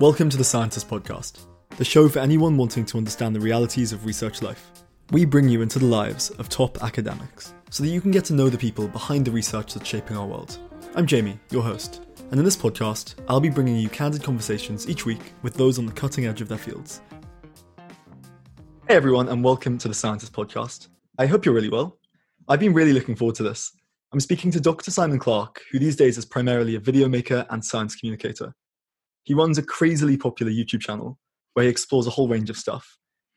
Welcome to The Scientist Podcast, the show for anyone wanting to understand the realities of research life. We bring you into the lives of top academics, so that you can get to know the people behind the research that's shaping our world. I'm Jamie, your host, and in this podcast, I'll be bringing you candid conversations each week with those on the cutting edge of their fields. Hey everyone, and welcome to The Scientist Podcast. I hope you're really well. I've been really looking forward to this. I'm speaking to Dr. Simon Clark, who these days is primarily a video maker and science communicator. He runs a crazily popular YouTube channel where he explores a whole range of stuff.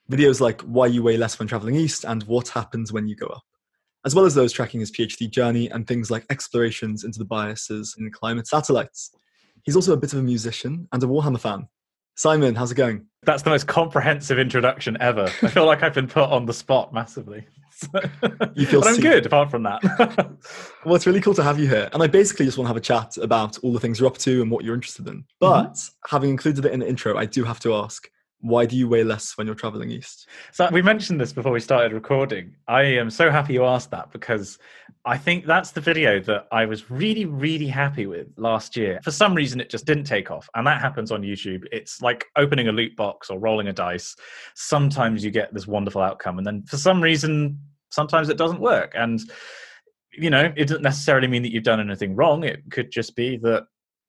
Videos like why you weigh less when traveling east and what happens when you go up, as well as those tracking his PhD journey and things like explorations into the biases in climate satellites. He's also a bit of a musician and a Warhammer fan. Simon, how's it going? That's the most comprehensive introduction ever. I feel like I've been put on the spot massively. But I'm good, apart from that. Well, it's really cool to have you here. And I basically just want to have a chat about all the things you're up to and what you're interested in. But having included it in the intro, I do have to ask, why do you weigh less when you're traveling east? So we mentioned this before we started recording. I am so happy you asked that because I think that's the video that I was really, really happy with last year. For some reason, it just didn't take off. And that happens on YouTube. It's like opening a loot box or rolling a dice. Sometimes you get this wonderful outcome. And then for some reason, sometimes it doesn't work. And, you know, it doesn't necessarily mean that you've done anything wrong. It could just be that,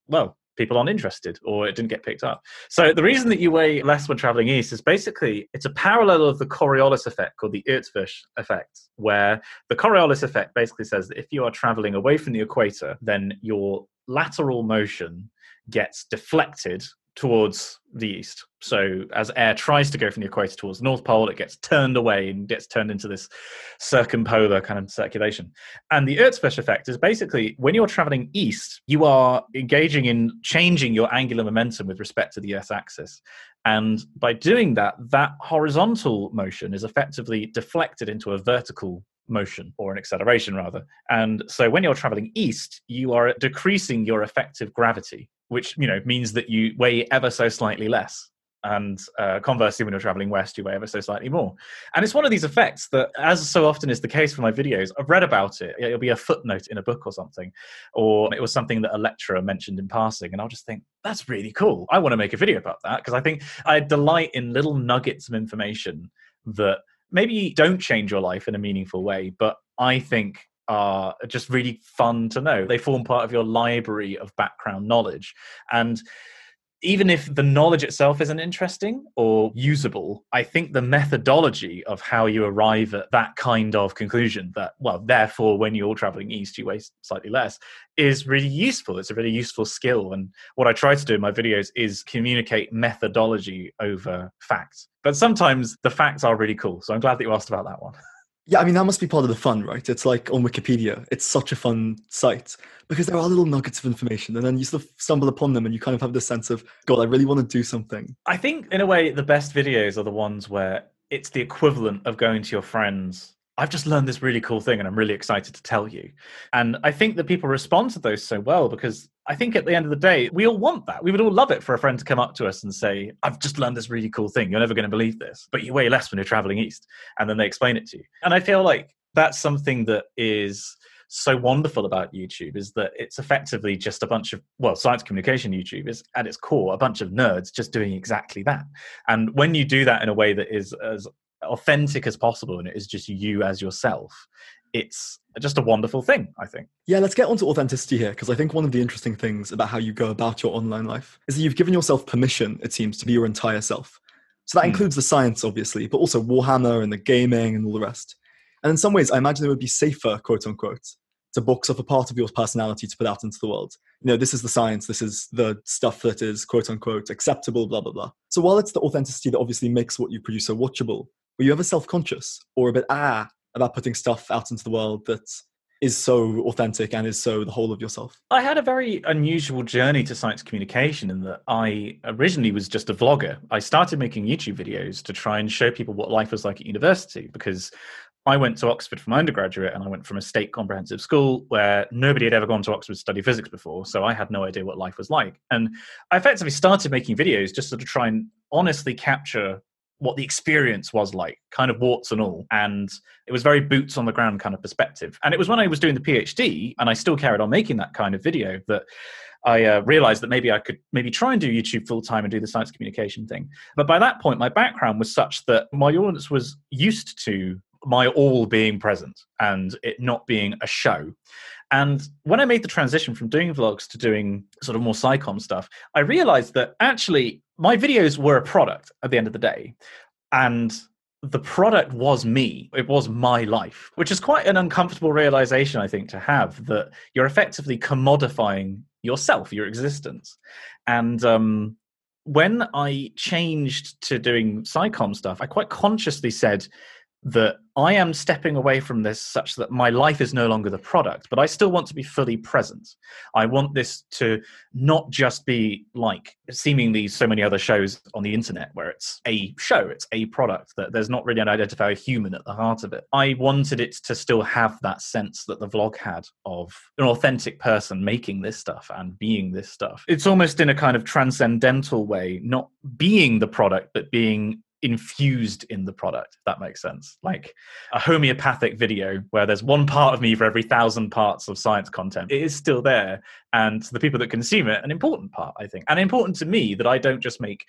well, people aren't interested or it didn't get picked up. So the reason that you weigh less when traveling east is basically, it's a parallel of the Coriolis effect called the Eötvös effect, where the Coriolis effect basically says that if you are traveling away from the equator, then your lateral motion gets deflected towards the east. So as air tries to go from the equator towards the North Pole, it gets turned away and gets turned into this circumpolar kind of circulation. And the Eötvös effect is basically when you're traveling east, you are engaging in changing your angular momentum with respect to the Earth's axis. And by doing that, that horizontal motion is effectively deflected into a vertical motion, or an acceleration rather. And so when you're traveling east, you are decreasing your effective gravity, which, you know, means that you weigh ever so slightly less. And conversely, when you're traveling west, you weigh ever so slightly more. And it's one of these effects that, as so often is the case for my videos, I've read about it. It'll be a footnote in a book or something, or it was something that a lecturer mentioned in passing. And I'll just think, that's really cool. I want to make a video about that because I think I delight in little nuggets of information that maybe don't change your life in a meaningful way, but I think are just really fun to know. They form part of your library of background knowledge. And even if the knowledge itself isn't interesting or usable, I think the methodology of how you arrive at that kind of conclusion that, well, therefore, when you're traveling east, you weigh slightly less, is really useful. It's a really useful skill. And what I try to do in my videos is communicate methodology over facts. But sometimes the facts are really cool. So I'm glad that you asked about that one. Yeah, I mean, that must be part of the fun, right? It's like on Wikipedia. It's such a fun site because there are little nuggets of information and then you sort of stumble upon them and you kind of have this sense of, God, I really want to do something. I think in a way, the best videos are the ones where it's the equivalent of going to your friends. I've just learned this really cool thing and I'm really excited to tell you. And I think that people respond to those so well because I think at the end of the day, we all want that. We would all love it for a friend to come up to us and say, I've just learned this really cool thing. You're never going to believe this, but you weigh less when you're traveling east. And then they explain it to you. And I feel like that's something that is so wonderful about YouTube is that it's effectively just a bunch of, well, science communication YouTube is at its core, a bunch of nerds just doing exactly that. And when you do that in a way that is as authentic as possible and it is just you as yourself, it's just a wonderful thing, I think. Yeah, let's get onto authenticity here, because I think one of the interesting things about how you go about your online life is that you've given yourself permission, it seems, to be your entire self. So that includes the science, obviously, but also Warhammer and the gaming and all the rest. And in some ways, I imagine it would be safer, quote unquote, to box off a part of your personality to put out into the world. You know, this is the science, this is the stuff that is, quote unquote, acceptable, blah, blah, blah. So while it's the authenticity that obviously makes what you produce so watchable, were you ever self-conscious or a bit, about putting stuff out into the world that is so authentic and is so the whole of yourself? I had a very unusual journey to science communication in that I originally was just a vlogger. I started making YouTube videos to try and show people what life was like at university because I went to Oxford for my undergraduate and I went from a state comprehensive school where nobody had ever gone to Oxford to study physics before. So I had no idea what life was like. And I effectively started making videos just to try and honestly capture what the experience was like, kind of warts and all. And it was very boots on the ground kind of perspective. And it was when I was doing the PhD, and I still carried on making that kind of video, that I realized that maybe I could maybe try and do YouTube full time and do the science communication thing. But by that point, my background was such that my audience was used to my all being present and it not being a show. And when I made the transition from doing vlogs to doing sort of more SciComm stuff, I realized that actually my videos were a product at the end of the day. And the product was me. It was my life, which is quite an uncomfortable realization, I think, to have, that you're effectively commodifying yourself, your existence. And when I changed to doing SciComm stuff, I quite consciously said that I am stepping away from this such that my life is no longer the product, but I still want to be fully present. I want this to not just be like seemingly so many other shows on the internet where it's a show, it's a product, that there's not really an identifiable human at the heart of it. I wanted it to still have that sense that the vlog had of an authentic person making this stuff and being this stuff. It's almost in a kind of transcendental way, not being the product, but being infused in the product, if that makes sense. Like a homeopathic video where there's one part of me for every 1,000 parts of science content. It is still there, and to the people that consume it, an important part, I think, and important to me, that I don't just make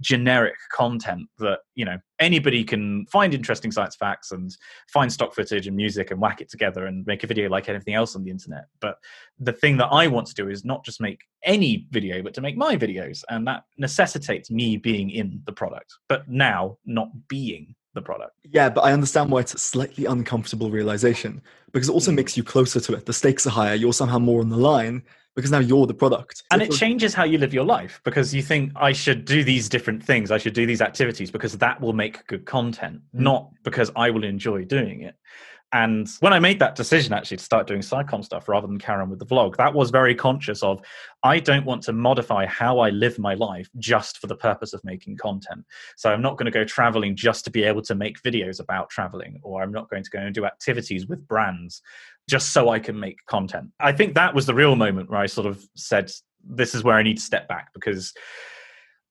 generic content that, you know, anybody can find interesting science facts and find stock footage and music and whack it together and make a video like anything else on the internet. But the thing that I want to do is not just make any video, but to make my videos, and that necessitates me being in the product, but now not being the product. Yeah, but I understand why it's a slightly uncomfortable realization, because it also makes you closer to it. The stakes are higher, you're somehow more on the line, because now you're the product. And it changes how you live your life, because you think, I should do these different things, I should do these activities, because that will make good content, not because I will enjoy doing it. And when I made that decision, actually, to start doing SciComm stuff rather than carry on with the vlog, that was very conscious of, I don't want to modify how I live my life just for the purpose of making content. So I'm not going to go traveling just to be able to make videos about traveling, or I'm not going to go and do activities with brands just so I can make content. I think that was the real moment where I sort of said, this is where I need to step back, because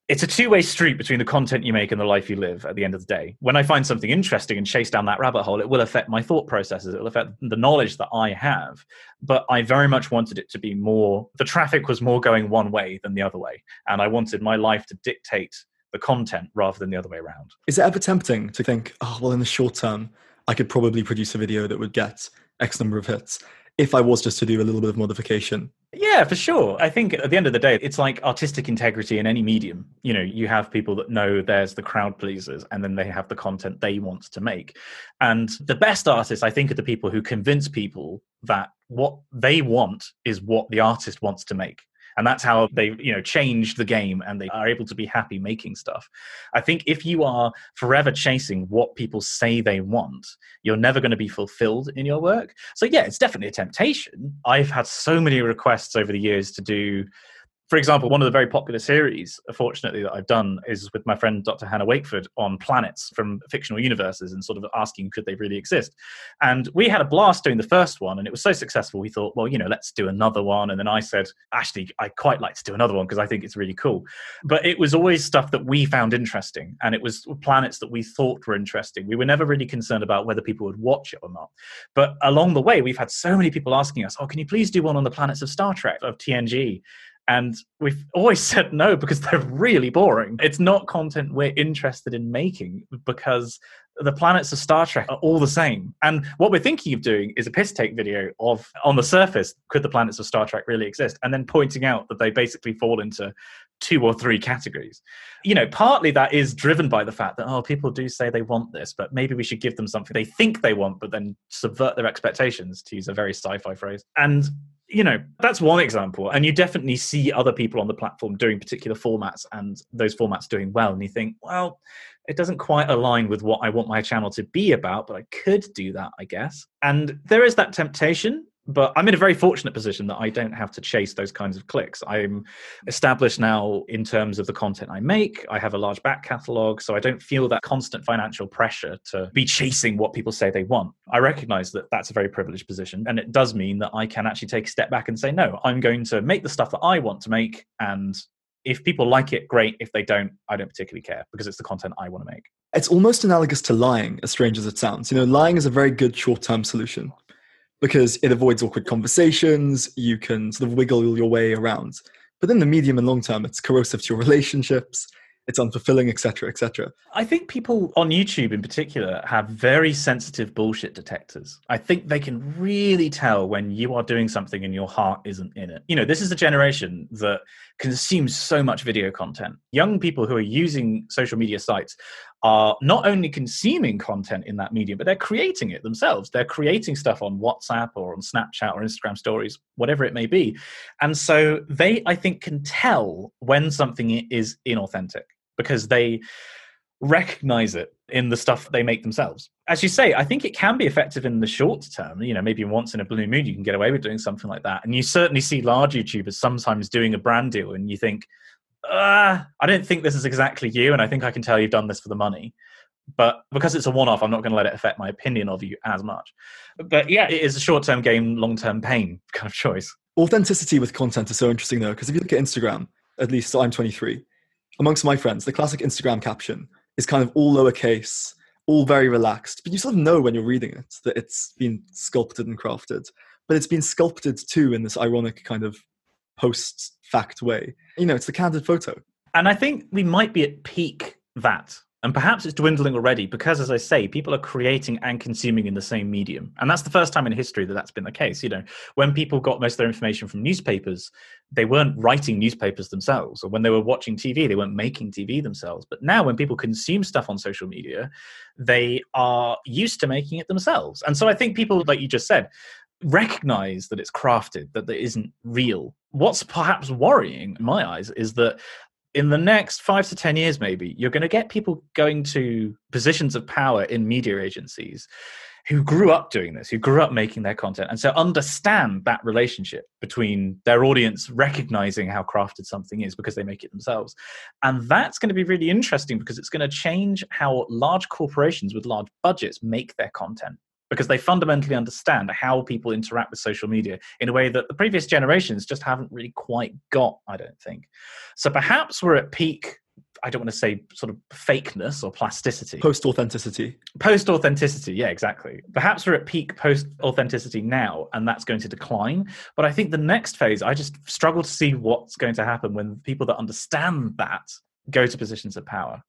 it's a two-way street between the content you make and the life you live at the end of the day. When I find something interesting and chase down that rabbit hole, it will affect my thought processes. It will affect the knowledge that I have. But I very much wanted it to be more, the traffic was more going one way than the other way. And I wanted my life to dictate the content rather than the other way around. Is it ever tempting to think, oh, well, in the short term, I could probably produce a video that would get X number of hits, if I was just to do a little bit of modification? Yeah, for sure. I think at the end of the day, it's like artistic integrity in any medium. You know, you have people that know there's the crowd pleasers, and then they have the content they want to make. And the best artists, I think, are the people who convince people that what they want is what the artist wants to make. And that's how they, you know, change the game, and they are able to be happy making stuff. I think if you are forever chasing what people say they want, you're never going to be fulfilled in your work. So yeah, it's definitely a temptation. I've had so many requests over the years to do, for example, one of the very popular series, fortunately, that I've done is with my friend Dr. Hannah Wakeford on planets from fictional universes and sort of asking, could they really exist? And we had a blast doing the first one, and it was so successful, we thought, well, you know, let's do another one. And then I said, actually, I quite like to do another one because I think it's really cool. But it was always stuff that we found interesting, and it was planets that we thought were interesting. We were never really concerned about whether people would watch it or not. But along the way, we've had so many people asking us, oh, can you please do one on the planets of Star Trek, of TNG? And we've always said no, because they're really boring. It's not content we're interested in making, because the planets of Star Trek are all the same. And what we're thinking of doing is a piss take video of, on the surface, could the planets of Star Trek really exist? And then pointing out that they basically fall into 2 or 3 categories. You know, partly that is driven by the fact that, oh, people do say they want this, but maybe we should give them something they think they want, but then subvert their expectations, to use a very sci-fi phrase. And you know, that's one example. And you definitely see other people on the platform doing particular formats, and those formats doing well. And you think, well, it doesn't quite align with what I want my channel to be about, but I could do that, I guess. And there is that temptation, but I'm in a very fortunate position that I don't have to chase those kinds of clicks. I'm established now in terms of the content I make. I have a large back catalogue, so I don't feel that constant financial pressure to be chasing what people say they want. I recognize that that's a very privileged position, and it does mean that I can actually take a step back and say, no, I'm going to make the stuff that I want to make, and if people like it, great. If they don't, I don't particularly care, because it's the content I want to make. It's almost analogous to lying, as strange as it sounds. You know, lying is a very good short-term solution. because it avoids awkward conversations. You can sort of wiggle your way around. But in the medium and long term, it's corrosive to your relationships. It's unfulfilling, etc., etc. I think people on YouTube in particular have very sensitive bullshit detectors. I think they can really tell when you are doing something and your heart isn't in it. You know, this is a generation that consumes so much video content. Young people who are using social media sites are not only consuming content in that medium, but they're creating it themselves. They're creating stuff on WhatsApp or on Snapchat or Instagram stories, whatever it may be. And so they, I think, can tell when something is inauthentic, because they recognize it in the stuff they make themselves. As you say, I think it can be effective in the short term. You know, maybe once in a blue moon, you can get away with doing something like that. And you certainly see large YouTubers sometimes doing a brand deal and you think, I don't think this is exactly you. And I think I can tell you've done this for the money. But because it's a one-off, I'm not going to let it affect my opinion of you as much. But yeah, it is a short-term game, long-term pain kind of choice. Authenticity with content is so interesting though, because if you look at Instagram, at least so I'm 23, amongst my friends, the classic Instagram caption is kind of all lowercase, all very relaxed, but you sort of know when you're reading it that it's been sculpted and crafted, but it's been sculpted too in this ironic kind of post-fact way. You know, it's the candid photo. And I think we might be at peak that. And perhaps it's dwindling already because, as I say, people are creating and consuming in the same medium. And that's the first time in history that that's been the case. You know, when people got most of their information from newspapers, they weren't writing newspapers themselves. Or when they were watching TV, they weren't making TV themselves. But now when people consume stuff on social media, they are used to making it themselves. And so I think people, like you just said, recognize that it's crafted, that it isn't real. What's perhaps worrying, in my eyes, is that in the next 5 to 10 years, maybe, you're going to get people going to positions of power in media agencies who grew up doing this, who grew up making their content, and so understand that relationship between their audience recognizing how crafted something is because they make it themselves. And that's going to be really interesting because it's going to change how large corporations with large budgets make their content, because they fundamentally understand how people interact with social media in a way that the previous generations just haven't really quite got, I don't think. So perhaps we're at peak, I don't want to say sort of fakeness or plasticity. Post-authenticity. Post-authenticity, yeah, exactly. Perhaps we're at peak post-authenticity now, and that's going to decline. But I think the next phase, I just struggle to see what's going to happen when people that understand that go to positions of power.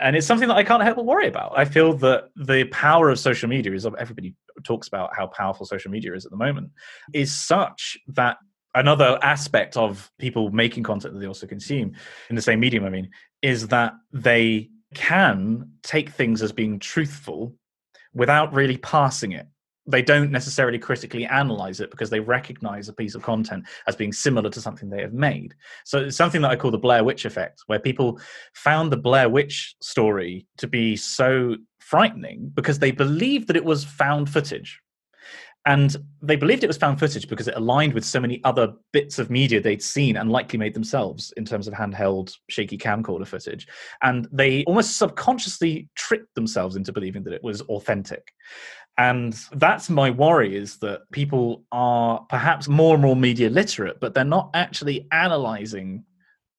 And it's something that I can't help but worry about. I feel that the power of social media is, everybody talks about how powerful social media is at the moment, is such that another aspect of people making content that they also consume in the same medium, I mean, is that they can take things as being truthful without really parsing it. They don't necessarily critically analyze it because they recognize a piece of content as being similar to something they have made. So it's something that I call the Blair Witch effect, where people found the Blair Witch story to be so frightening because they believed that it was found footage. And they believed it was found footage because it aligned with so many other bits of media they'd seen and likely made themselves in terms of handheld shaky camcorder footage. And they almost subconsciously tricked themselves into believing that it was authentic. And that's my worry, is that people are perhaps more and more media literate, but they're not actually analyzing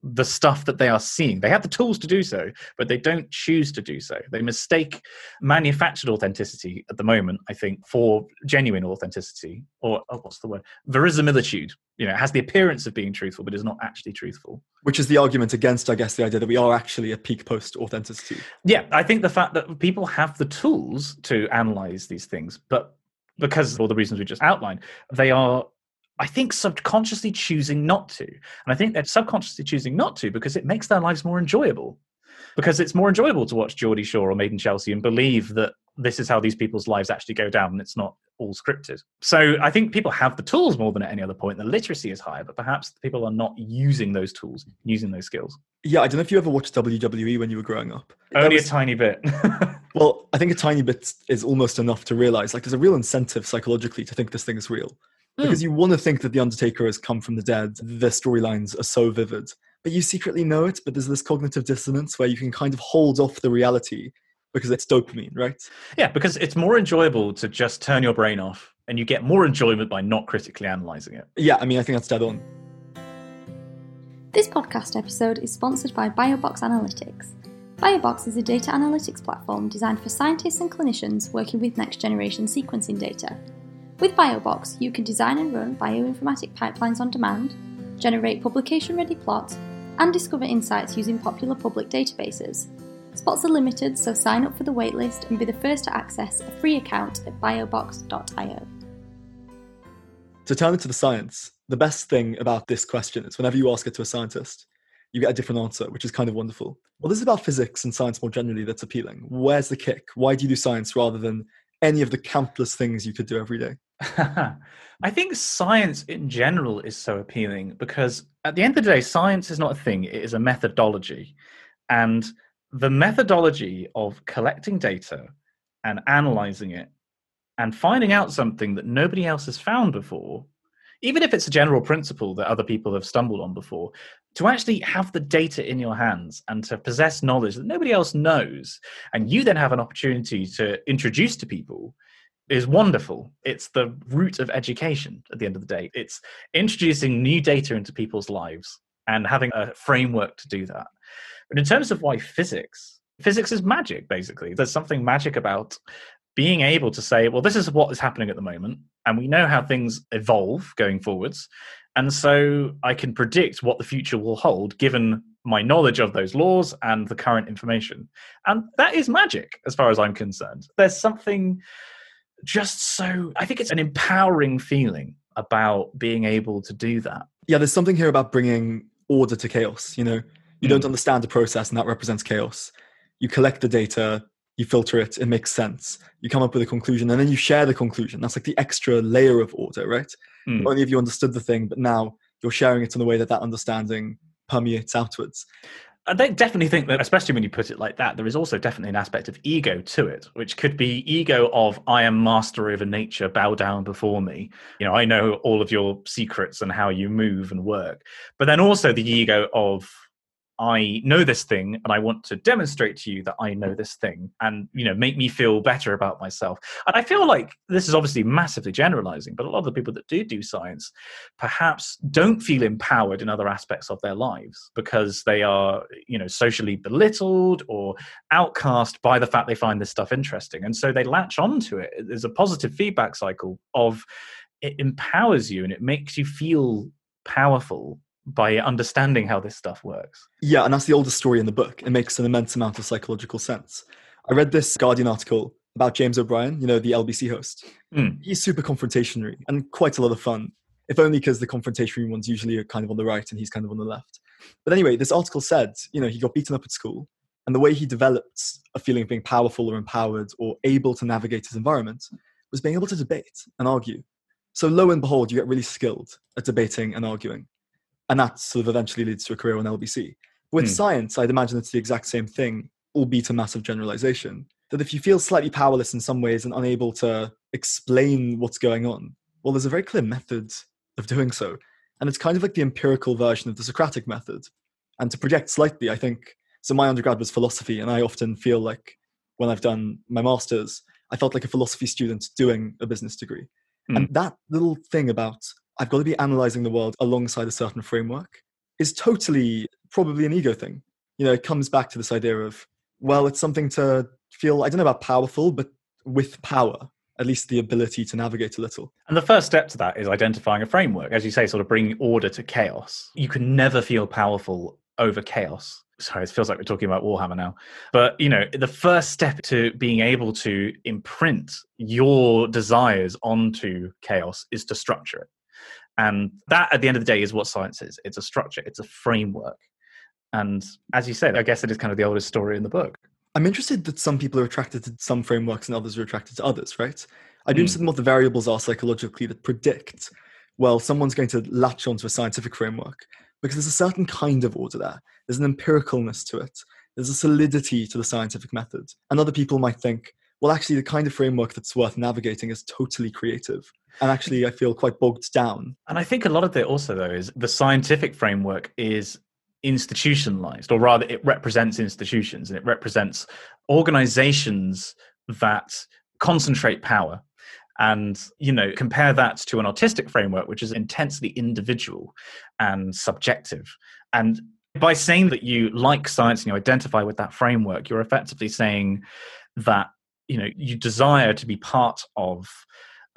the stuff that they are seeing. They have the tools to do so, but they don't choose to do so. They mistake manufactured authenticity at the moment, I think, for genuine authenticity, or verisimilitude. You know, it has the appearance of being truthful, but is not actually truthful. Which is the argument against, I guess, the idea that we are actually at peak post-authenticity. Yeah, I think the fact that people have the tools to analyze these things, but because of all the reasons we just outlined, they are, I think, subconsciously choosing not to. And I think they're subconsciously choosing not to because it makes their lives more enjoyable. Because it's more enjoyable to watch Geordie Shore or Made in Chelsea and believe that this is how these people's lives actually go down and it's not all scripted. So I think people have the tools more than at any other point. The literacy is higher, but perhaps people are not using those tools, using those skills. Yeah, I don't know if you ever watched WWE when you were growing up. Only a tiny bit. Well, I think a tiny bit is almost enough to realize, like, there's a real incentive psychologically to think this thing is real. Because you want to think that The Undertaker has come from the dead, their storylines are so vivid, but you secretly know it, but there's this cognitive dissonance where you can kind of hold off the reality because it's dopamine, right? Yeah, because it's more enjoyable to just turn your brain off, and you get more enjoyment by not critically analysing it. Yeah, I mean, I think that's dead on. This podcast episode is sponsored by BioBox Analytics. BioBox is a data analytics platform designed for scientists and clinicians working with next-generation sequencing data. With BioBox, you can design and run bioinformatic pipelines on demand, generate publication-ready plots, and discover insights using popular public databases. Spots are limited, so sign up for the waitlist and be the first to access a free account at biobox.io. To turn into the science, the best thing about this question is whenever you ask it to a scientist, you get a different answer, which is kind of wonderful. Well, this is about physics and science more generally that's appealing. Where's the kick? Why do you do science rather than any of the countless things you could do every day? I think science in general is so appealing because at the end of the day, science is not a thing, it is a methodology. And the methodology of collecting data and analyzing it and finding out something that nobody else has found before, even if it's a general principle that other people have stumbled on before, to actually have the data in your hands and to possess knowledge that nobody else knows, and you then have an opportunity to introduce to people, is wonderful. It's the root of education at the end of the day. It's introducing new data into people's lives and having a framework to do that. But in terms of why physics is magic, basically. There's something magic about being able to say, well, this is what is happening at the moment, and we know how things evolve going forwards. And so I can predict what the future will hold, given my knowledge of those laws and the current information. And that is magic, as far as I'm concerned. There's something just so, I think it's an empowering feeling about being able to do that. Yeah, there's something here about bringing order to chaos. You know, you don't understand the process, and that represents chaos. You collect the data, you filter it, it makes sense. You come up with a conclusion, and then you share the conclusion. That's like the extra layer of order, right? Not only have you understood the thing, but now you're sharing it in a way that understanding permeates outwards. I definitely think that, especially when you put it like that, there is also definitely an aspect of ego to it, which could be ego of, I am master over nature, bow down before me. You know, I know all of your secrets and how you move and work. But then also the ego of, I know this thing and I want to demonstrate to you that I know this thing and, you know, make me feel better about myself. And I feel like this is obviously massively generalizing, but a lot of the people that do science perhaps don't feel empowered in other aspects of their lives because they are, you know, socially belittled or outcast by the fact they find this stuff interesting. And so they latch onto it. There's a positive feedback cycle of it empowers you and it makes you feel powerful by understanding how this stuff works. Yeah, and that's the oldest story in the book. It makes an immense amount of psychological sense. I read this Guardian article about James O'Brien, you know, the LBC host. He's super confrontationary and quite a lot of fun, if only because the confrontationary ones usually are kind of on the right and he's kind of on the left. But anyway, this article said, you know, he got beaten up at school and the way he developed a feeling of being powerful or empowered or able to navigate his environment was being able to debate and argue. So lo and behold, you get really skilled at debating and arguing. And that sort of eventually leads to a career on LBC. With science, I'd imagine it's the exact same thing, albeit a massive generalization, that if you feel slightly powerless in some ways and unable to explain what's going on, well, there's a very clear method of doing so. And it's kind of like the empirical version of the Socratic method. And to project slightly, I think, so my undergrad was philosophy, and I often feel like when I've done my master's, I felt like a philosophy student doing a business degree. And that little thing about I've got to be analysing the world alongside a certain framework is totally probably an ego thing. You know, it comes back to this idea of, well, it's something to feel, I don't know about powerful, but with power, at least the ability to navigate a little. And the first step to that is identifying a framework. As you say, sort of bringing order to chaos. You can never feel powerful over chaos. Sorry, it feels like we're talking about Warhammer now. But, you know, the first step to being able to imprint your desires onto chaos is to structure it. And that, at the end of the day, is what science is. It's a structure. It's a framework. And as you said, I guess it is kind of the oldest story in the book. I'm interested that some people are attracted to some frameworks and others are attracted to others, right? I'd be interested in what the variables are psychologically that predict, well, someone's going to latch onto a scientific framework because there's a certain kind of order there. There's an empiricalness to it. There's a solidity to the scientific method. And other people might think, well, actually, the kind of framework that's worth navigating is totally creative. And actually, I feel quite bogged down. And I think a lot of it also, though, is the scientific framework is institutionalized, or rather it represents institutions and it represents organizations that concentrate power. And, you know, compare that to an artistic framework, which is intensely individual and subjective. And by saying that you like science and you identify with that framework, you're effectively saying that, you know, you desire to be part of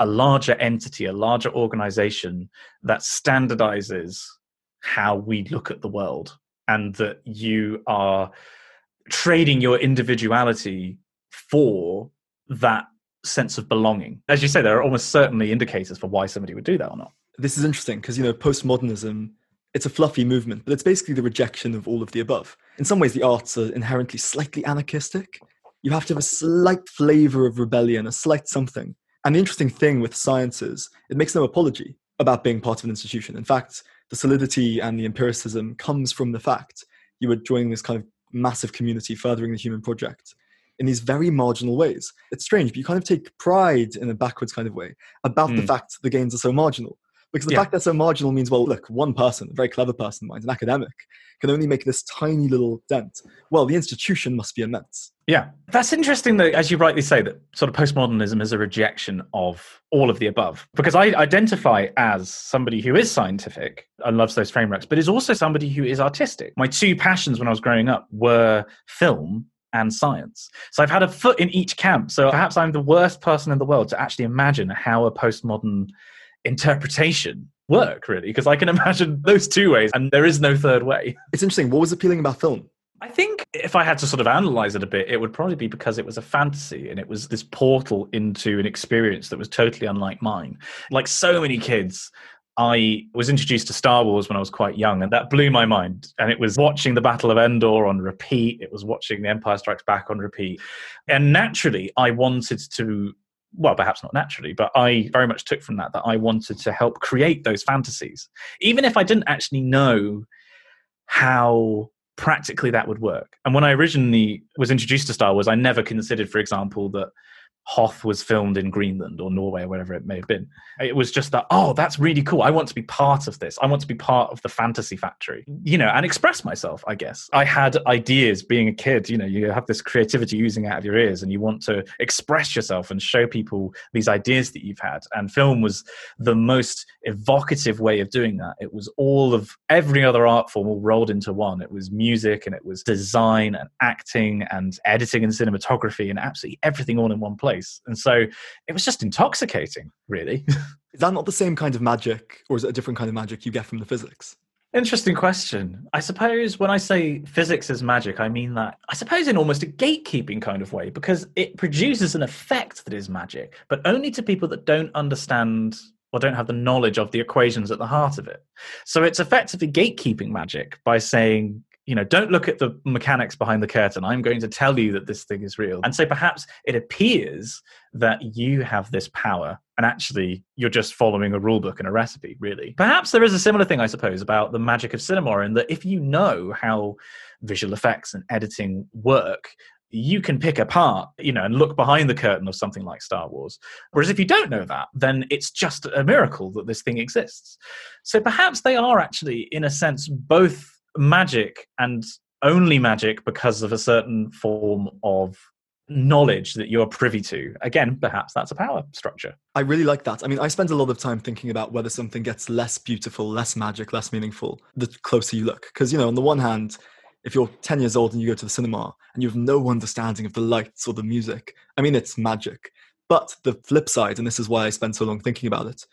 a larger entity, a larger organization that standardizes how we look at the world, and that you are trading your individuality for that sense of belonging. As you say, there are almost certainly indicators for why somebody would do that or not. This is interesting because, you know, postmodernism, it's a fluffy movement, but it's basically the rejection of all of the above. In some ways, the arts are inherently slightly anarchistic. You have to have a slight flavor of rebellion, a slight something. And the interesting thing with science is it makes no apology about being part of an institution. In fact, the solidity and the empiricism comes from the fact you are joining this kind of massive community, furthering the human project in these very marginal ways. It's strange, but you kind of take pride in a backwards kind of way about the fact the gains are so marginal. Because the fact they're so marginal means, well, look, one person, a very clever person, mine's an academic, can only make this tiny little dent. Well, the institution must be immense. Yeah. That's interesting, though, as you rightly say, that sort of postmodernism is a rejection of all of the above. Because I identify as somebody who is scientific and loves those frameworks, but is also somebody who is artistic. My two passions when I was growing up were film and science. So I've had a foot in each camp. So perhaps I'm the worst person in the world to actually imagine how a postmodern interpretation work, really, because I can imagine those two ways and there is no third way. It's interesting. What was appealing about film? I think if I had to sort of analyze it a bit, it would probably be because it was a fantasy and it was this portal into an experience that was totally unlike mine. Like so many kids, I was introduced to Star Wars when I was quite young, and that blew my mind. And it was watching the Battle of Endor on repeat. It was watching The Empire Strikes Back on repeat. And naturally, I wanted to... well, perhaps not naturally, but I very much took from that I wanted to help create those fantasies, even if I didn't actually know how practically that would work. And when I originally was introduced to Star Wars, I never considered, for example, that Hoth was filmed in Greenland or Norway or whatever it may have been. It was just that, oh, that's really cool. I want to be part of this. I want to be part of the fantasy factory, you know, and express myself, I guess. I had ideas being a kid, you know, you have this creativity oozing out of your ears and you want to express yourself and show people these ideas that you've had. And film was the most evocative way of doing that. It was all of every other art form all rolled into one. It was music and it was design and acting and editing and cinematography and absolutely everything all in one place. And so it was just intoxicating, really. Is that not the same kind of magic, or is it a different kind of magic you get from the physics? Interesting question. I suppose when I say physics is magic, I mean that, I suppose, in almost a gatekeeping kind of way, because it produces an effect that is magic, but only to people that don't understand or don't have the knowledge of the equations at the heart of it. So it's effectively gatekeeping magic by saying, you know, don't look at the mechanics behind the curtain. I'm going to tell you that this thing is real. And so perhaps it appears that you have this power and actually you're just following a rule book and a recipe, really. Perhaps there is a similar thing, I suppose, about the magic of cinema, in that if you know how visual effects and editing work, you can pick apart, you know, and look behind the curtain of something like Star Wars. Whereas if you don't know that, then it's just a miracle that this thing exists. So perhaps they are actually, in a sense, both magic, and only magic because of a certain form of knowledge that you're privy to. Again, perhaps that's a power structure. I really like that. I mean, I spend a lot of time thinking about whether something gets less beautiful, less magic, less meaningful, the closer you look. Because, you know, on the one hand, if you're 10 years old and you go to the cinema and you have no understanding of the lights or the music, I mean, it's magic. But the flip side, and this is why I spend so long thinking about it,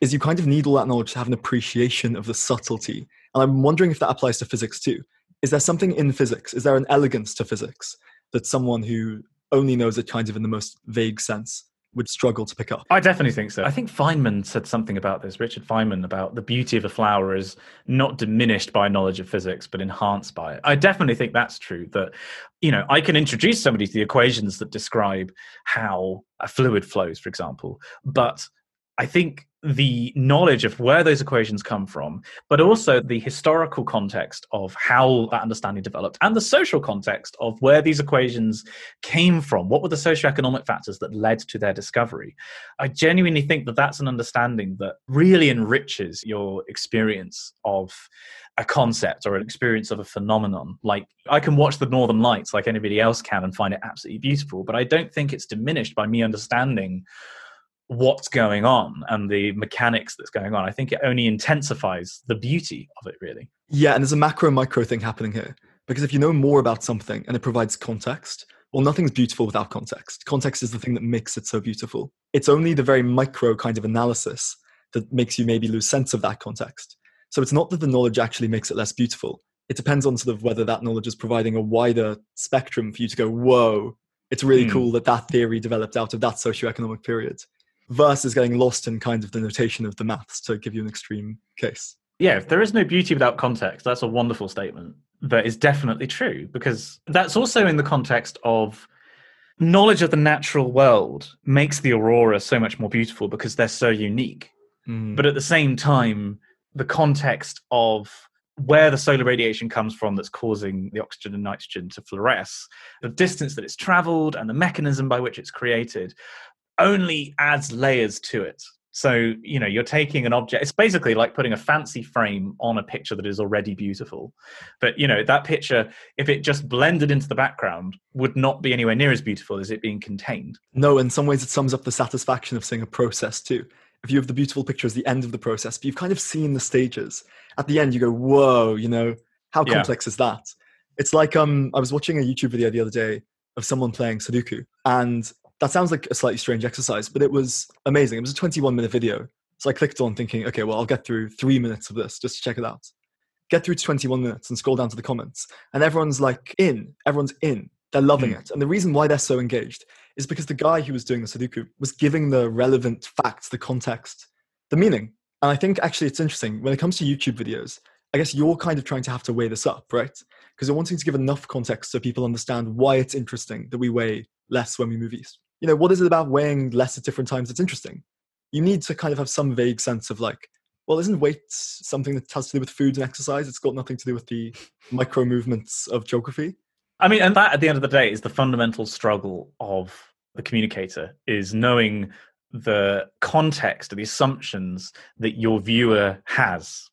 is you kind of need all that knowledge to have an appreciation of the subtlety. And I'm wondering if that applies to physics too. Is there something in physics? Is there an elegance to physics that someone who only knows it kind of in the most vague sense would struggle to pick up? I definitely think so. I think Feynman said something about this, Richard Feynman, about the beauty of a flower is not diminished by knowledge of physics, but enhanced by it. I definitely think that's true, that, you know, I can introduce somebody to the equations that describe how a fluid flows, for example, but I think the knowledge of where those equations come from, but also the historical context of how that understanding developed and the social context of where these equations came from. What were the socioeconomic factors that led to their discovery? I genuinely think that that's an understanding that really enriches your experience of a concept or an experience of a phenomenon. Like, I can watch the Northern Lights like anybody else can and find it absolutely beautiful, but I don't think it's diminished by me understanding what's going on and the mechanics that's going on. I think it only intensifies the beauty of it, really. Yeah, and there's a macro and micro thing happening here. Because if you know more about something and it provides context, Well, nothing's beautiful without context. Context is the thing that makes it so beautiful. It's only the very micro kind of analysis that makes you maybe lose sense of that context. So it's not that the knowledge actually makes it less beautiful. It depends on sort of whether that knowledge is providing a wider spectrum for you to go, whoa, it's really cool that that theory developed out of that socioeconomic period, versus getting lost in kind of the notation of the maths, to give you an extreme case. Yeah, if there is no beauty without context, that's a wonderful statement. That is definitely true, because that's also in the context of knowledge of the natural world makes the aurora so much more beautiful because they're so unique. But at the same time, the context of where the solar radiation comes from that's causing the oxygen and nitrogen to fluoresce, the distance that it's traveled and the mechanism by which it's created only adds layers to it. So, you know, you're taking an object, it's basically like putting a fancy frame on a picture that is already beautiful. But, you know, that picture, if it just blended into the background, would not be anywhere near as beautiful as it being contained. No, in some ways it sums up the satisfaction of seeing a process too. If you have the beautiful picture as the end of the process, but you've kind of seen the stages. At the end, you go, whoa, you know, how complex is that? It's like, I was watching a YouTube video the other day of someone playing Sudoku, and that sounds like a slightly strange exercise, but it was amazing. It was a 21-minute video. So I clicked on thinking, okay, well, I'll get through 3 minutes of this just to check it out. Get through to 21 minutes and scroll down to the comments. And everyone's like in. Everyone's in. They're loving it. And the reason why they're so engaged is because the guy who was doing the Sudoku was giving the relevant facts, the context, the meaning. And I think actually it's interesting. When it comes to YouTube videos, I guess you're kind of trying to have to weigh this up, right? Because you're wanting to give enough context so people understand why it's interesting that we weigh less when we move east. You know, what is it about weighing less at different times that's interesting? You need to kind of have some vague sense of like, well, isn't weight something that has to do with food and exercise? It's got nothing to do with the micro movements of geography. I mean, and that at the end of the day is the fundamental struggle of the communicator, is knowing the context or the assumptions that your viewer has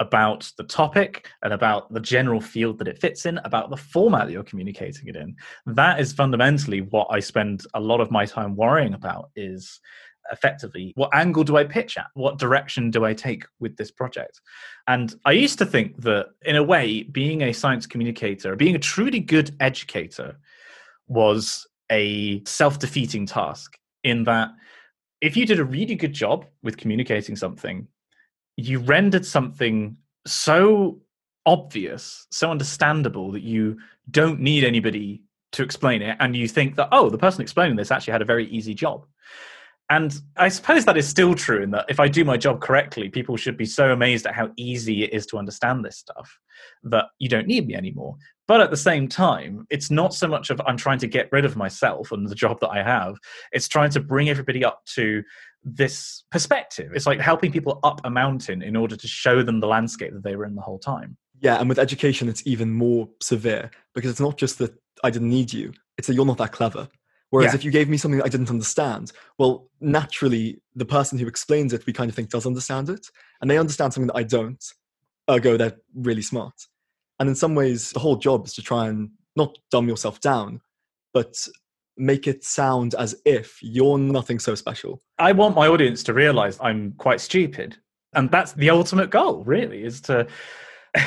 about the topic and about the general field that it fits in, about the format that you're communicating it in. That is fundamentally what I spend a lot of my time worrying about, is effectively, what angle do I pitch at? What direction do I take with this project? And I used to think that, in a way, being a science communicator, being a truly good educator, was a self-defeating task, in that if you did a really good job with communicating something, you rendered something so obvious, so understandable, that you don't need anybody to explain it. And you think that, oh, the person explaining this actually had a very easy job. And I suppose that is still true, in that if I do my job correctly, people should be so amazed at how easy it is to understand this stuff that you don't need me anymore. But at the same time, it's not so much of I'm trying to get rid of myself and the job that I have. It's trying to bring everybody up to this perspective. It's like helping people up a mountain in order to show them the landscape that they were in the whole time. Yeah, and with education, it's even more severe, because it's not just that I didn't need you, it's that you're not that clever. Whereas if you gave me something that I didn't understand, well, naturally, the person who explains it, we kind of think does understand it, and they understand something that I don't, ergo they're really smart. And in some ways, the whole job is to try and not dumb yourself down, but make it sound as if you're nothing so special. I want my audience to realize I'm quite stupid. And that's the ultimate goal, really, is to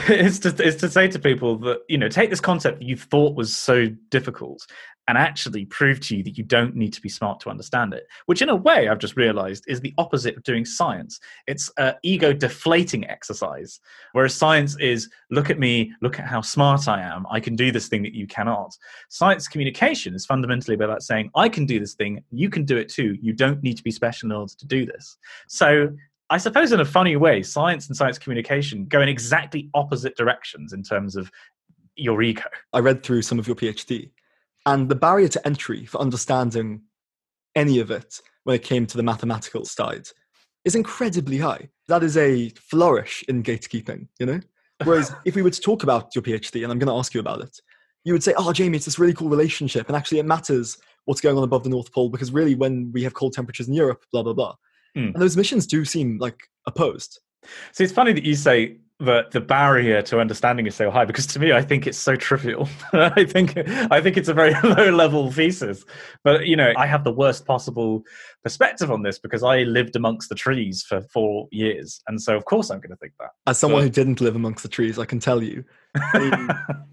say to people that, you know, take this concept that you thought was so difficult and actually prove to you that you don't need to be smart to understand it, which in a way I've just realized is the opposite of doing science. It's an ego deflating exercise, whereas science is, look at me, look at how smart I am, I can do this thing that you cannot. Science communication is fundamentally about saying, I can do this thing, you can do it too, you don't need to be special in order to do this. So I suppose in a funny way, science and science communication go in exactly opposite directions in terms of your ego. I read through some of your PhD, and the barrier to entry for understanding any of it when it came to the mathematical side is incredibly high. That is a flourish in gatekeeping, you know? Whereas if we were to talk about your PhD, and I'm going to ask you about it, you would say, oh, Jamie, it's this really cool relationship, and actually it matters what's going on above the North Pole, because really when we have cold temperatures in Europe, blah, blah, blah. And those missions do seem like opposed. So it's funny that you say But the barrier to understanding is so high, because to me, I think it's so trivial. I think it's a very low level thesis. But, you know, I have the worst possible perspective on this because I lived amongst the trees for 4 years. And so, of course, I'm going to think that. As someone who didn't live amongst the trees, I can tell you.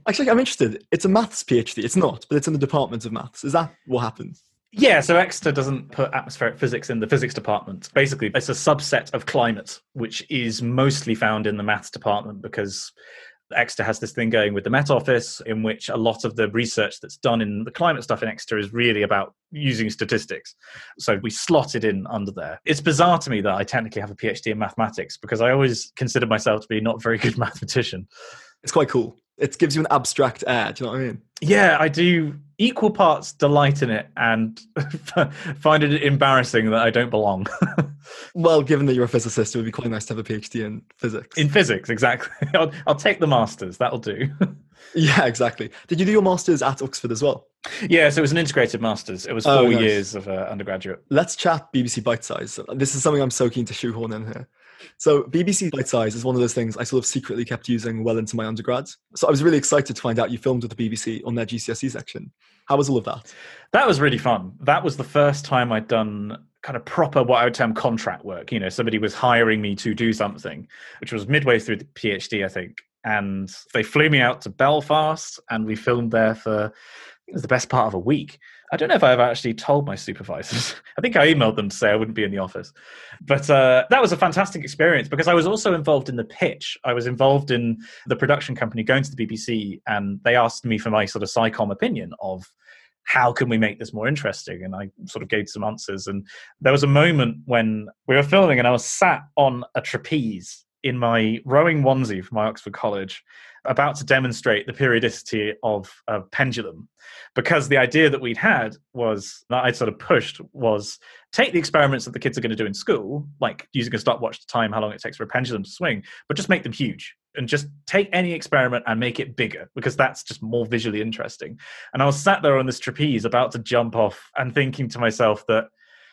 Actually, I'm interested. It's a maths PhD. It's not, but it's in the department of maths. Is that what happens? Yeah, so Exeter doesn't put atmospheric physics in the physics department. Basically, it's a subset of climate, which is mostly found in the maths department because Exeter has this thing going with the Met Office in which a lot of the research that's done in the climate stuff in Exeter is really about using statistics. So we slotted in under there. It's bizarre to me that I technically have a PhD in mathematics because I always consider myself to be not a very good mathematician. It's quite cool. It gives you an abstract air, do you know what I mean? Yeah, I do equal parts delight in it and find it embarrassing that I don't belong. Well, given that you're a physicist, it would be quite nice to have a PhD in physics. In physics, exactly. I'll take the master's, that'll do. Yeah, exactly. Did you do your master's at Oxford as well? Yeah, so it was an integrated master's. It was four years of undergraduate. Let's chat BBC Bite Size. This is something I'm so keen to shoehorn in here. So BBC Bite Size is one of those things I sort of secretly kept using well into my undergrads. So I was really excited to find out you filmed with the BBC on their GCSE section. How was all of that? That was really fun. That was the first time I'd done kind of proper what I would term contract work. You know, somebody was hiring me to do something, which was midway through the PhD, I think. And they flew me out to Belfast and we filmed there for the best part of a week. I don't know if I've actually told my supervisors. I think I emailed them to say I wouldn't be in the office. But that was a fantastic experience because I was also involved in the pitch. I was involved in the production company going to the BBC and they asked me for my sort of SciComm opinion of how can we make this more interesting? And I sort of gave some answers. And there was a moment when we were filming and I was sat on a trapeze in my rowing onesie from my Oxford college about to demonstrate the periodicity of a pendulum, because the idea that we'd had was, that I'd sort of pushed, was take the experiments that the kids are going to do in school, like using a stopwatch to time how long it takes for a pendulum to swing, but just make them huge and just take any experiment and make it bigger because that's just more visually interesting. And I was sat there on this trapeze about to jump off and thinking to myself that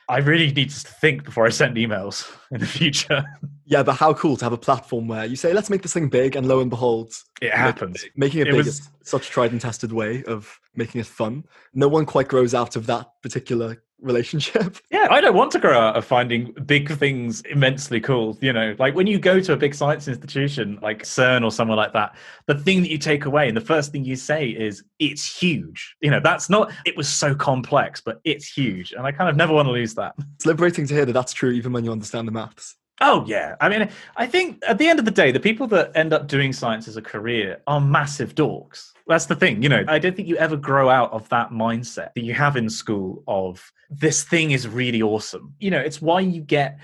I really need to think before I send emails in the future. Yeah, but how cool to have a platform where you say, let's make this thing big, and lo and behold, it happens. Making it big is such a tried and tested way of making it fun. No one quite grows out of that particular relationship. Yeah, I don't want to grow out of finding big things immensely cool. You know, like when you go to a big science institution like CERN or somewhere like that, the thing that you take away and the first thing you say is, it's huge. You know, that's not, it was so complex, but it's huge. And I kind of never want to lose that. It's liberating to hear that that's true even when you understand the maths. Oh, yeah. I mean, I think at the end of the day, the people that end up doing science as a career are massive dorks. That's the thing. You know, I don't think you ever grow out of that mindset that you have in school of this thing is really awesome. You know, it's why you get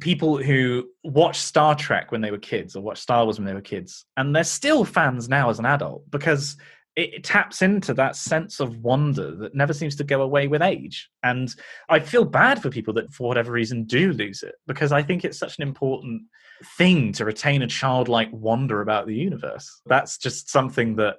people who watch Star Trek when they were kids or watch Star Wars when they were kids. And they're still fans now as an adult because it taps into that sense of wonder that never seems to go away with age. And I feel bad for people that, for whatever reason, do lose it, because I think it's such an important thing to retain a childlike wonder about the universe. That's just something that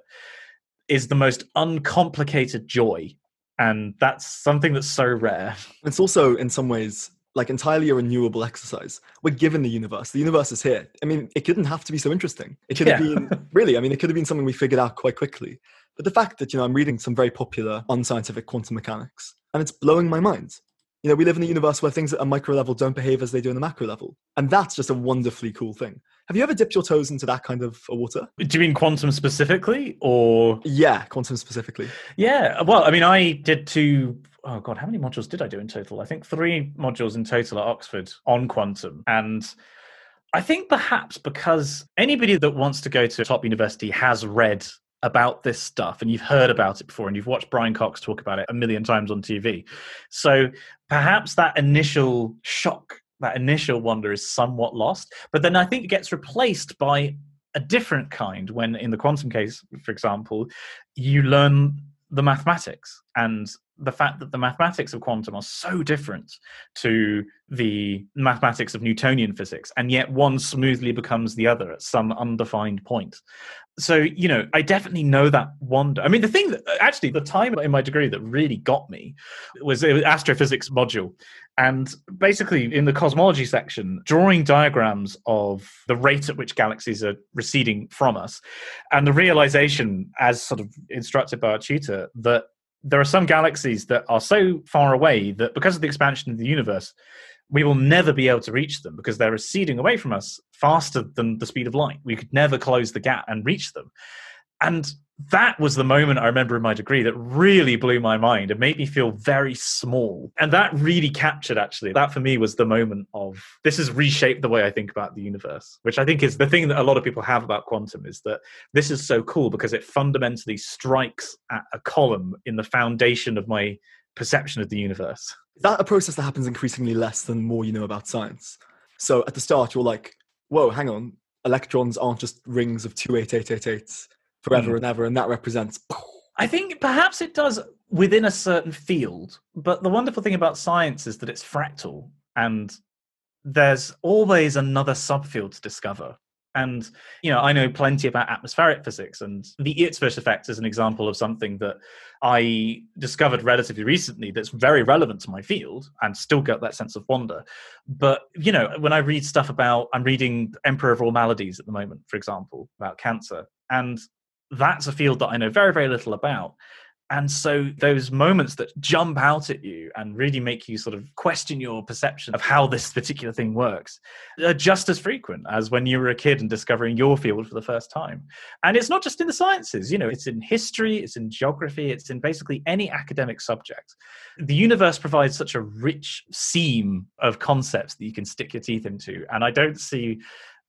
is the most uncomplicated joy. And that's something that's so rare. It's also, in some ways, like entirely a renewable exercise. We're given the universe. The universe is here. I mean, it didn't have to be so interesting. It could have been, really, I mean, it could have been something we figured out quite quickly. But the fact that, you know, I'm reading some very popular unscientific quantum mechanics, and it's blowing my mind. You know, we live in a universe where things at a micro level don't behave as they do in the macro level. And that's just a wonderfully cool thing. Have you ever dipped your toes into that kind of water? Do you mean quantum specifically, or...? Yeah, quantum specifically. Yeah, well, I mean, I did two... Oh God, how many modules did I do in total? I think 3 modules in total at Oxford on quantum. And I think perhaps because anybody that wants to go to a top university has read about this stuff and you've heard about it before and you've watched Brian Cox talk about it a million times on TV. So perhaps that initial shock, that initial wonder is somewhat lost. But then I think it gets replaced by a different kind when in the quantum case, for example, you learn the mathematics and the fact that the mathematics of quantum are so different to the mathematics of Newtonian physics, and yet one smoothly becomes the other at some undefined point. So, you know, I definitely know that wonder. I mean, the thing that actually, the time in my degree that really got me was an astrophysics module. And basically, in the cosmology section, drawing diagrams of the rate at which galaxies are receding from us, and the realization, as sort of instructed by our tutor, that there are some galaxies that are so far away that because of the expansion of the universe, we will never be able to reach them because they're receding away from us faster than the speed of light. We could never close the gap and reach them. And that was the moment I remember in my degree that really blew my mind and made me feel very small. And that really captured, actually, that for me was the moment of, this has reshaped the way I think about the universe, which I think is the thing that a lot of people have about quantum, is that this is so cool because it fundamentally strikes at a column in the foundation of my perception of the universe. Is that a process that happens increasingly less the more you know about science? So at the start, you're like, whoa, hang on, electrons aren't just rings of 28888. Forever and ever, and that represents... I think perhaps it does within a certain field, but the wonderful thing about science is that it's fractal, and there's always another subfield to discover. And, you know, I know plenty about atmospheric physics, and the Eötvös effect is an example of something that I discovered relatively recently that's very relevant to my field and still got that sense of wonder. But, you know, when I read stuff about... I'm reading Emperor of All Maladies at the moment, for example, about cancer, and... that's a field that I know very, very little about. And so those moments that jump out at you and really make you sort of question your perception of how this particular thing works are just as frequent as when you were a kid and discovering your field for the first time. And it's not just in the sciences, you know, it's in history, it's in geography, it's in basically any academic subject. The universe provides such a rich seam of concepts that you can stick your teeth into. And I don't see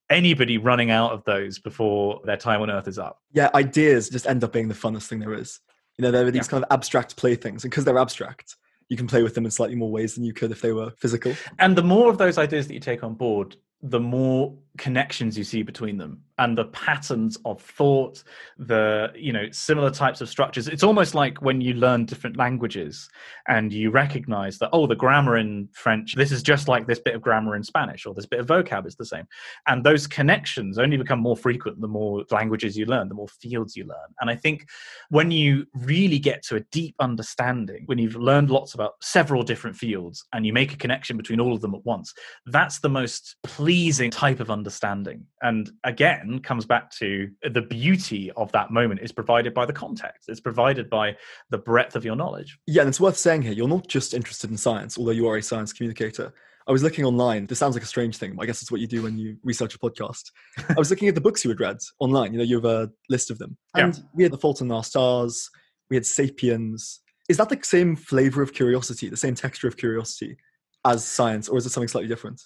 anybody running out of those before their time on Earth is up. Yeah, ideas just end up being the funnest thing there is. You know, there are these kind of abstract playthings, and because they're abstract, you can play with them in slightly more ways than you could if they were physical. And the more of those ideas that you take on board, the more connections you see between them and the patterns of thought, the, you know, similar types of structures. It's almost like when you learn different languages and you recognize that, oh, the grammar in French, this is just like this bit of grammar in Spanish, or this bit of vocab is the same. And those connections only become more frequent the more languages you learn, the more fields you learn. And I think when you really get to a deep understanding, when you've learned lots about several different fields and you make a connection between all of them at once, that's the most pleasing type of understanding. And again, comes back to the beauty of that moment is provided by the context. It's provided by the breadth of your knowledge. Yeah, and it's worth saying here, you're not just interested in science, although you are a science communicator. I was looking online. This sounds like a strange thing, but I guess it's what you do when you research a podcast. I was looking at the books you had read online. You know, you have a list of them. And we had The Fault in Our Stars. We had Sapiens. Is that the same flavor of curiosity, the same texture of curiosity as science, or is it something slightly different?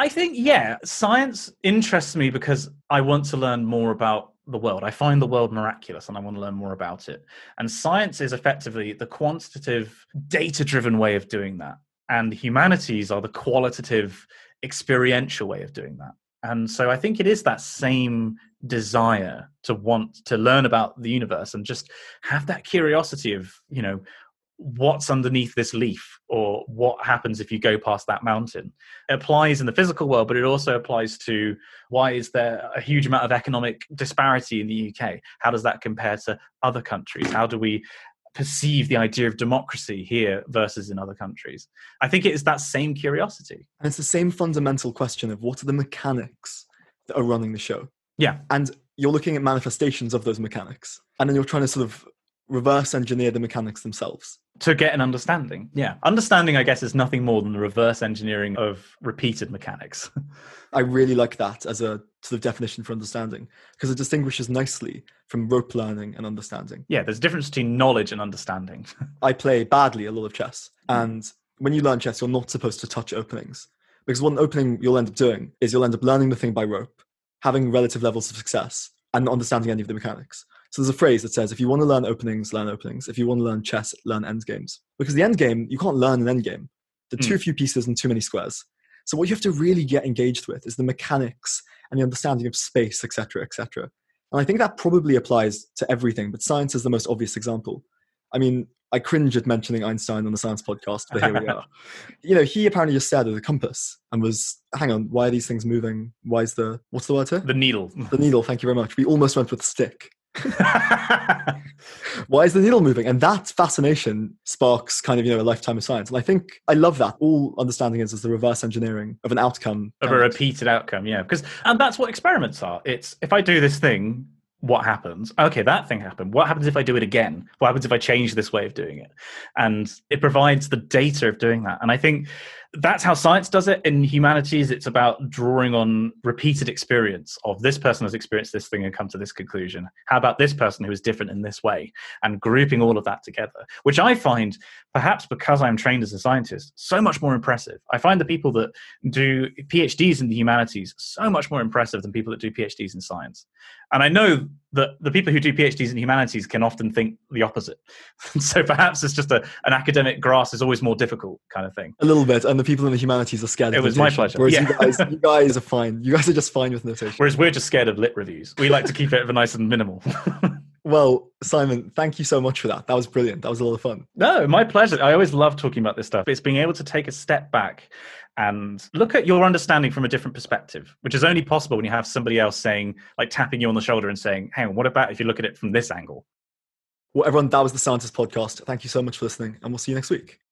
I think, yeah, science interests me because I want to learn more about the world. I find the world miraculous and I want to learn more about it. And science is effectively the quantitative, data-driven way of doing that. And humanities are the qualitative, experiential way of doing that. And so I think it is that same desire to want to learn about the universe and just have that curiosity of, you know, what's underneath this leaf, or what happens if you go past that mountain. It applies in the physical world, but it also applies to why is there a huge amount of economic disparity in the UK? How does that compare to other countries? How do we perceive the idea of democracy here versus in other countries? I think it is that same curiosity. And it's the same fundamental question of what are the mechanics that are running the show? Yeah. And you're looking at manifestations of those mechanics, and then you're trying to sort of reverse engineer the mechanics themselves. To get an understanding. Yeah. Understanding, I guess, is nothing more than the reverse engineering of repeated mechanics. I really like that as a sort of definition for understanding, because it distinguishes nicely from rote learning and understanding. Yeah, there's a difference between knowledge and understanding. I play badly a lot of chess. And when you learn chess, you're not supposed to touch openings, because one opening you'll end up doing is you'll end up learning the thing by rote, having relative levels of success, and not understanding any of the mechanics. So there's a phrase that says, if you want to learn openings, learn openings. If you want to learn chess, learn endgames. Because the endgame, you can't learn an endgame. There are too few pieces and too many squares. So what you have to really get engaged with is the mechanics and the understanding of space, etc., etc. And I think that probably applies to everything, but science is the most obvious example. I mean, I cringe at mentioning Einstein on the science podcast, but here we are. You know, he apparently just stared at the compass and was, hang on, why are these things moving? Why is the, what's the word here? The needle. The needle, thank you very much. We almost went with stick. Why is the needle moving? And that fascination sparks kind of, you know, a lifetime of science. And I think I love that. All understanding is the reverse engineering of an outcome. Of a repeated outcome, yeah. Because, and that's what experiments are. It's, if I do this thing, what happens? Okay, that thing happened. What happens if I do it again? What happens if I change this way of doing it? And it provides the data of doing that. And I think that's how science does it. In humanities, it's about drawing on repeated experience of this person has experienced this thing and come to this conclusion. How about this person who is different in this way? And grouping all of that together, which I find, perhaps because I'm trained as a scientist, so much more impressive. I find the people that do PhDs in the humanities so much more impressive than people that do PhDs in science. And I know that the people who do PhDs in humanities can often think the opposite. So perhaps it's just an academic grass is always more difficult kind of thing. A little bit. And the people in the humanities are scared of notation. It was my pleasure. Whereas you guys are fine. You guys are just fine with notation. Whereas we're just scared of lit reviews. We like to keep it nice and minimal. Well, Simon, thank you so much for that. That was brilliant. That was a lot of fun. No, my pleasure. I always love talking about this stuff. It's being able to take a step back and look at your understanding from a different perspective, which is only possible when you have somebody else saying, like tapping you on the shoulder and saying, hang on, what about if you look at it from this angle? Well, everyone, that was the Scientist Podcast. Thank you so much for listening, and we'll see you next week.